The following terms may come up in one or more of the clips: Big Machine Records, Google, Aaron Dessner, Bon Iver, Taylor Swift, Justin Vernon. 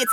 it's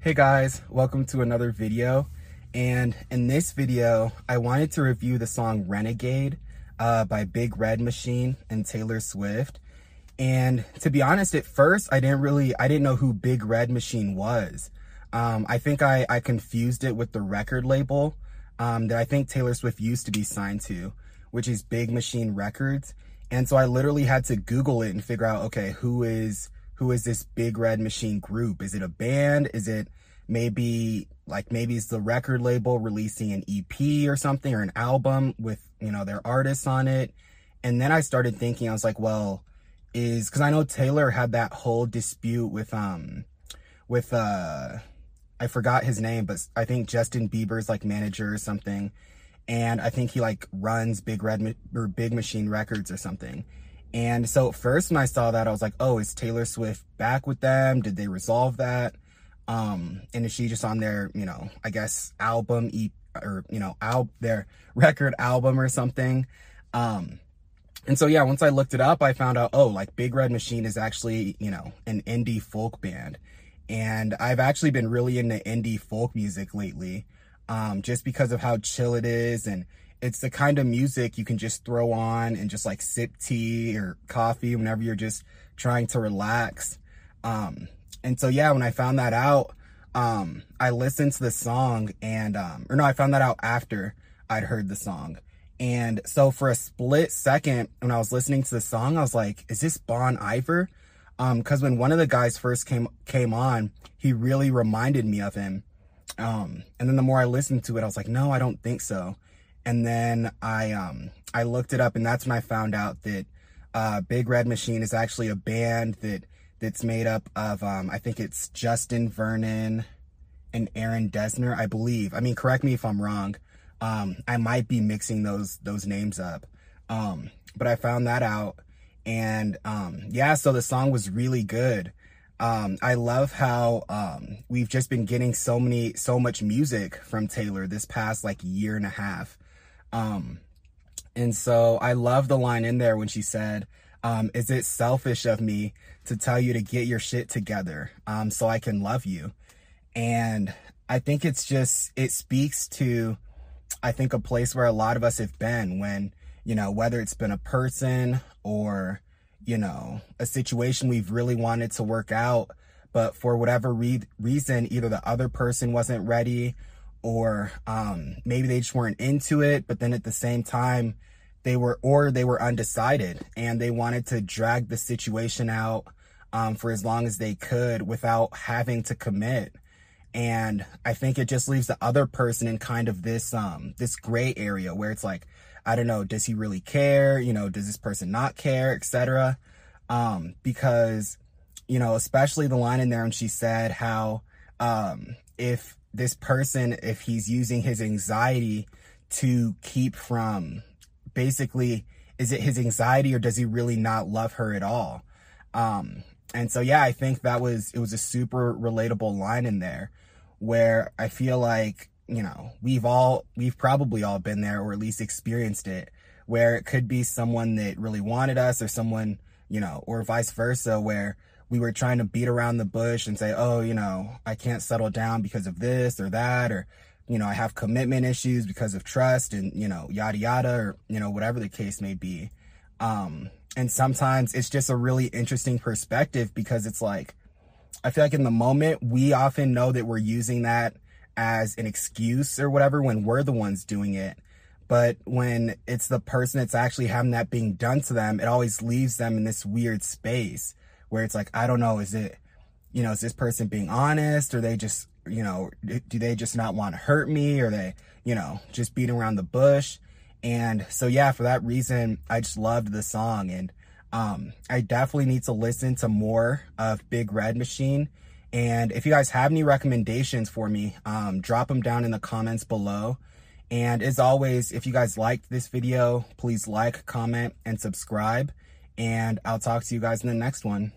Hey guys, welcome to another video. And in this video, I wanted to review the song Renegade by Big Machine Records and Taylor Swift. And to be honest, at first, I didn't know who Big Machine Records was. I think I confused it with the record label that I think Taylor Swift used to be signed to, which is Big Machine Records. And so I literally had to Google it and figure out, okay, who is this Big Machine group? Is it a band? Is it maybe it's the record label releasing an EP or something, or an album with, you know, their artists on it? And then I started thinking, I was like, well, because I know Taylor had that whole dispute with I forgot his name, but I think Justin Bieber's like manager or something. And I think he like runs Big Machine Records or something. And so first when I saw that, I was like, oh, is Taylor Swift back with them? Did they resolve that? And is she just on their, you know, I guess album their record album or something? And so, yeah, once I looked it up, I found out, oh, like Big Machine is actually, you know, an indie folk band. And I've actually been really into indie folk music lately, just because of how chill it is. And it's the kind of music you can just throw on and just like sip tea or coffee whenever you're just trying to relax. And so, yeah, when I found that out, I listened to the song and, I found that out after I'd heard the song. And so for a split second, when I was listening to the song, I was like, is this Bon Iver? Cause when one of the guys first came on, he really reminded me of him. And then the more I listened to it, I was like, no, I don't think so. And then I looked it up, and that's when I found out that Big Machine is actually a band that's made up of, I think it's Justin Vernon and Aaron Dessner, I believe. I mean, correct me if I'm wrong. I might be mixing those names up. But I found that out, and so the song was really good. I love how we've just been getting so much music from Taylor this past like year and a half. And so I love the line in there when she said, is it selfish of me to tell you to get your shit together so I can love you? And I think it speaks to, I think, a place where a lot of us have been when, you know, whether it's been a person or, you know, a situation we've really wanted to work out, but for whatever reason, either the other person wasn't ready, or maybe they just weren't into it, but then at the same time they were undecided and they wanted to drag the situation out for as long as they could without having to commit. And I think it just leaves the other person in kind of this this gray area where it's like, I don't know, does he really care? You know, does this person not care, etc. Because, you know, especially the line in there when she said how if he's using his anxiety to keep from, basically, is it his anxiety or does he really not love her at all? And so, yeah, I think it was a super relatable line in there where I feel like, you know, we've probably all been there, or at least experienced it, where it could be someone that really wanted us, or someone, you know, or vice versa, where we were trying to beat around the bush and say, oh, you know, I can't settle down because of this or that, or, you know, I have commitment issues because of trust and, you know, yada, yada, or, you know, whatever the case may be. And sometimes it's just a really interesting perspective, because it's like, I feel like in the moment, we often know that we're using that as an excuse or whatever when we're the ones doing it. But when it's the person that's actually having that being done to them, it always leaves them in this weird space where it's like, I don't know, is it, you know, is this person being honest, or they just, you know, do they just not want to hurt me, or they, you know, just beating around the bush? And so, yeah, for that reason, I just loved the song. And I definitely need to listen to more of Big Red Machine. And if you guys have any recommendations for me, drop them down in the comments below. And as always, if you guys liked this video, please like, comment, and subscribe. And I'll talk to you guys in the next one.